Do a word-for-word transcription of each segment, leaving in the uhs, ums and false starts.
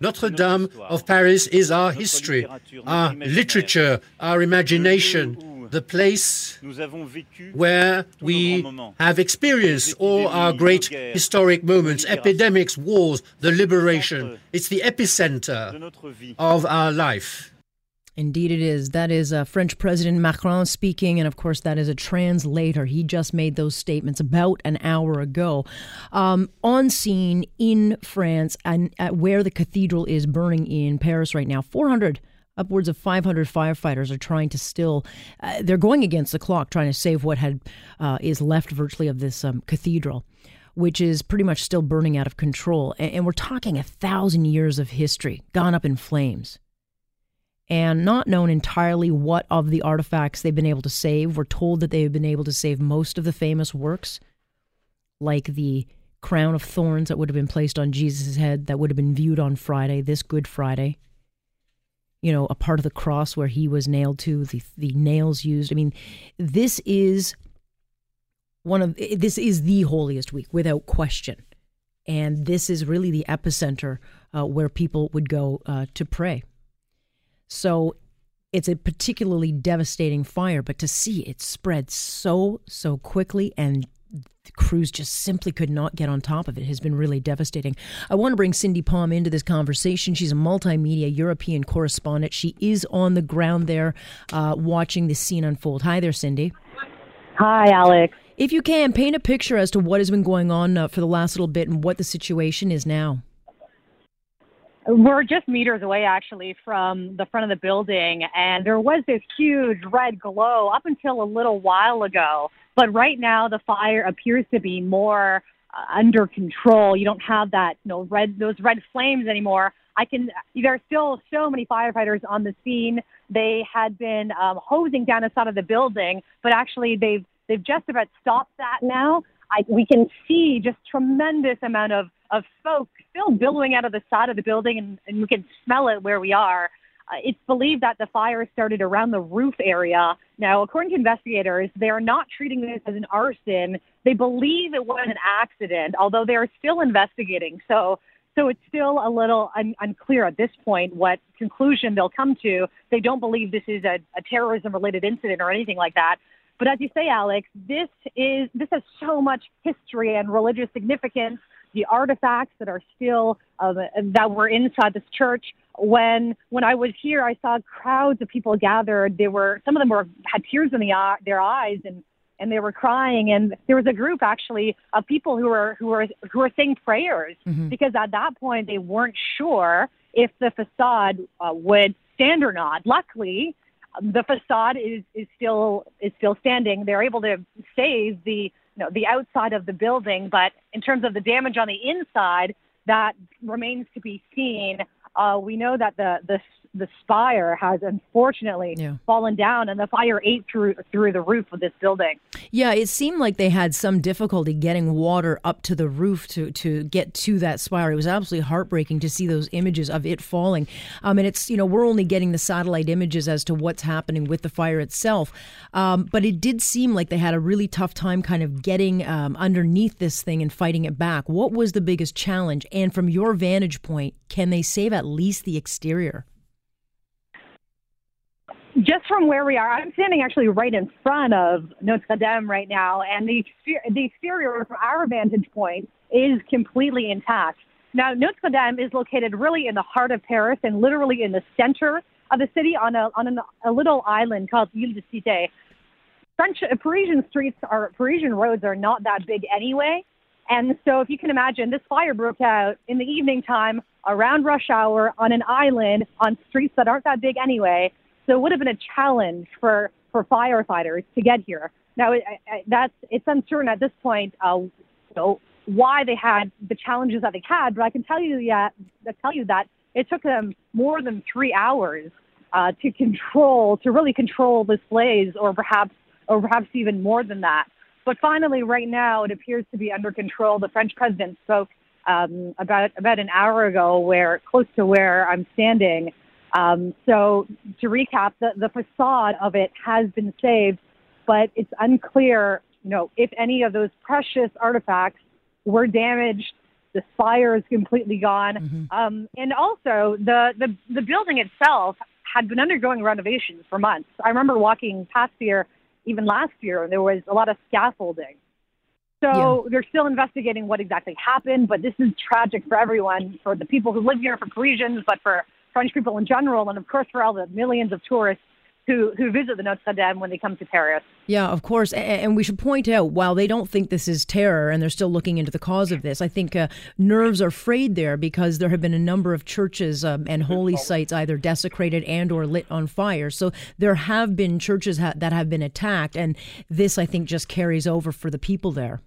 Notre Dame of Paris is our history, our literature, our imagination, the place where we have experienced all our great historic moments, epidemics, wars, the liberation. It's the epicenter of our life. Indeed it is. That is uh, French President Macron speaking, and of course that is a translator. He just made those statements about an hour ago. Um, on scene in France, and at where the cathedral is burning in Paris right now, four hundred upwards of five hundred firefighters are trying to still, uh, they're going against the clock, trying to save what had uh, is left virtually of this um, cathedral, which is pretty much still burning out of control. And, and we're talking a thousand years of history gone up in flames. And not known entirely what of the artifacts they've been able to save. We're told that they've been able to save most of the famous works, like the crown of thorns that would have been placed on Jesus' head that would have been viewed on Friday, this Good Friday. You know, a part of the cross where he was nailed to, the the nails used. I mean, this is one of this is the holiest week, without question. And this is really the epicenter uh, where people would go uh, to pray. So it's a particularly devastating fire, but to see it spread so, so quickly and the crews just simply could not get on top of it has been really devastating. I want to bring Cindy Palm into this conversation. She's a multimedia European correspondent. She is on the ground there uh, watching the scene unfold. Hi there, Cindy. Hi, Alex. If you can, paint a picture as to what has been going on uh, for the last little bit and what the situation is now. We're just meters away, actually, from the front of the building, and there was this huge red glow up until a little while ago. But right now, the fire appears to be more uh, under control. You don't have that, you know, red those red flames anymore. I can. There are still so many firefighters on the scene. They had been um, hosing down the side of the building, but actually, they've they've just about stopped that now. I, we can see just tremendous amount of. of smoke still billowing out of the side of the building, and, and we can smell it where we are. Uh, it's believed that the fire started around the roof area. Now, according to investigators, they are not treating this as an arson. They believe it was an accident, although they are still investigating. So so it's still a little un- unclear at this point what conclusion they'll come to. They don't believe this is a, a terrorism-related incident or anything like that. But as you say, Alex, this is this has so much history and religious significance. The artifacts that are still uh, that were inside this church. When when I was here, I saw crowds of people gathered. They were some of them were had tears in the eye, their eyes, and, and they were crying. And there was a group actually of people who were who were who were saying prayers mm-hmm. because at that point they weren't sure if the facade uh, would stand or not. Luckily, the facade is is still is still standing. They're able to save the. No, the outside of the building, but in terms of the damage on the inside, that remains to be seen. Uh, we know that the the, the spire has unfortunately yeah. fallen down, and the fire ate through through the roof of this building. Yeah, it seemed like they had some difficulty getting water up to the roof to, to get to that spire. It was absolutely heartbreaking to see those images of it falling. Um, and it's you know we're only getting the satellite images as to what's happening with the fire itself. Um, but it did seem like they had a really tough time kind of getting um, underneath this thing and fighting it back. What was the biggest challenge? And from your vantage point, can they save at least the exterior? Just from where we are, I'm standing actually right in front of Notre Dame right now, and the exterior, the exterior from our vantage point is completely intact. Now, Notre Dame is located really in the heart of Paris and literally in the center of the city on a on an, a little island called Ile de Cité. French Parisian streets are Parisian roads are not that big anyway, and so if you can imagine, this fire broke out in the evening time around rush hour on an island on streets that aren't that big anyway. So it would have been a challenge for, for firefighters to get here. Now, it, it, that's it's uncertain at this point uh, you know, why they had the challenges that they had, but I can tell you that, I tell you that it took them more than three hours uh, to control, to really control this blaze, or perhaps, or perhaps even more than that. But finally, right now, it appears to be under control. The French president spoke um, about about an hour ago, where close to where I'm standing. Um, so to recap, the, the facade of it has been saved, but it's unclear, you know, if any of those precious artifacts were damaged. The spire is completely gone. Mm-hmm. Um, and also, the, the, the building itself had been undergoing renovations for months. I remember walking past here, even last year, and there was a lot of scaffolding. So yeah. They're still investigating what exactly happened, but this is tragic for everyone, for the people who live here, for Parisians, but for French people in general, and of course for all the millions of tourists who who visit the Notre Dame when they come to Paris. Yeah, of course. And we should point out, while they don't think this is terror and they're still looking into the cause of this, I think uh, nerves are frayed there because there have been a number of churches um, and holy sites either desecrated and or lit on fire. So there have been churches ha- that have been attacked, and this, I think, just carries over for the people there.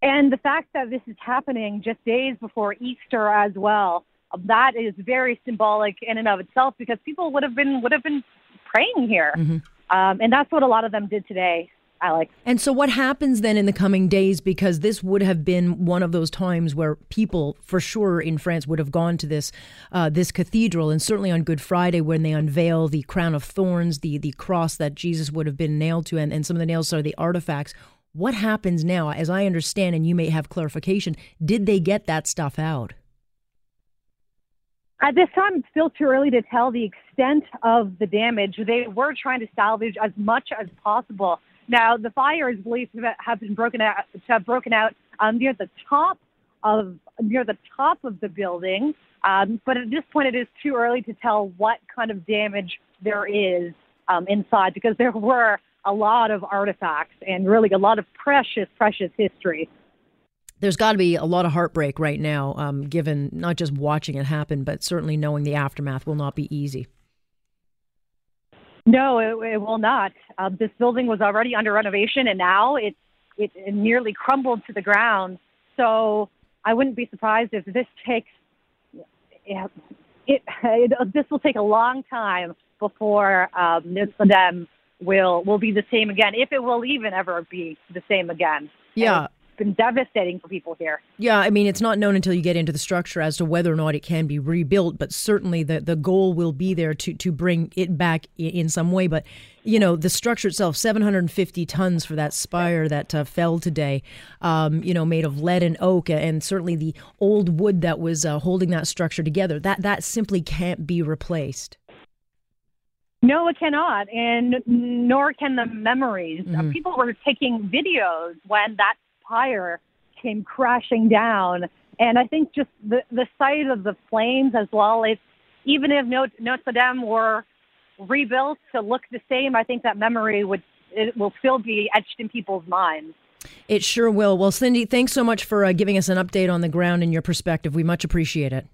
And the fact that this is happening just days before Easter as well, that is very symbolic in and of itself, because people would have been would have been praying here. Mm-hmm. Um, and that's what a lot of them did today, Alex. And so what happens then in the coming days? Because this would have been one of those times where people for sure in France would have gone to this uh, this cathedral. And certainly on Good Friday, when they unveil the crown of thorns, the, the cross that Jesus would have been nailed to, and, and some of the nails are the artifacts. What happens now? As I understand, and you may have clarification, did they get that stuff out? At this time, it's still too early to tell the extent of the damage. They were trying to salvage as much as possible. Now, the fire is believed to have been broken out, to have broken out um, near the top of near the top of the building. Um, but at this point, it is too early to tell what kind of damage there is um, inside, because there were a lot of artifacts and really a lot of precious, precious history. There's got to be a lot of heartbreak right now, um, given not just watching it happen, but certainly knowing the aftermath will not be easy. No, it, it will not. Uh, this building was already under renovation, and now it, it it nearly crumbled to the ground. So I wouldn't be surprised if this takes it. it, it this will take a long time before um, Notre Dame will will be the same again, if it will even ever be the same again. Yeah. And, been devastating for people here. Yeah, I mean, it's not known until you get into the structure as to whether or not it can be rebuilt, but certainly the, the goal will be there to, to bring it back in some way. But, you know, the structure itself, seven hundred fifty tons for that spire that uh, fell today, um, you know, made of lead and oak, and certainly the old wood that was uh, holding that structure together, that, that simply can't be replaced. No, it cannot, and nor can the memories. Mm-hmm. People were taking videos when that fire came crashing down, and I think just the the sight of the flames as well. It's, even if Notre Dame were rebuilt to look the same, I think that memory would it will still be etched in people's minds. It sure will. Well, Cindy, thanks so much for uh, giving us an update on the ground and your perspective. We much appreciate it.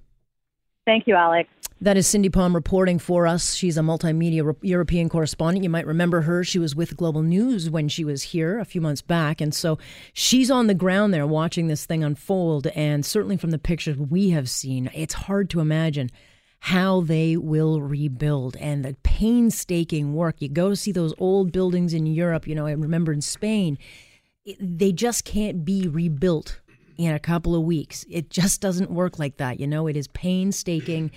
Thank you, Alex. That is Cindy Palm reporting for us. She's a multimedia European correspondent. You might remember her. She was with Global News when she was here a few months back. And so she's on the ground there watching this thing unfold. And certainly from the pictures we have seen, it's hard to imagine how they will rebuild and the painstaking work. You go to see those old buildings in Europe. You know, I remember in Spain, it, they just can't be rebuilt in a couple of weeks. It just doesn't work like that. You know, it is painstaking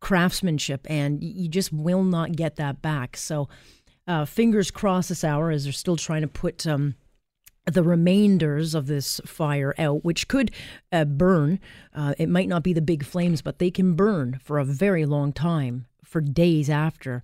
craftsmanship, and you just will not get that back. So uh, fingers crossed this hour, as they're still trying to put um, the remainders of this fire out, which could uh, burn. Uh, it might not be the big flames, but they can burn for a very long time, for days after.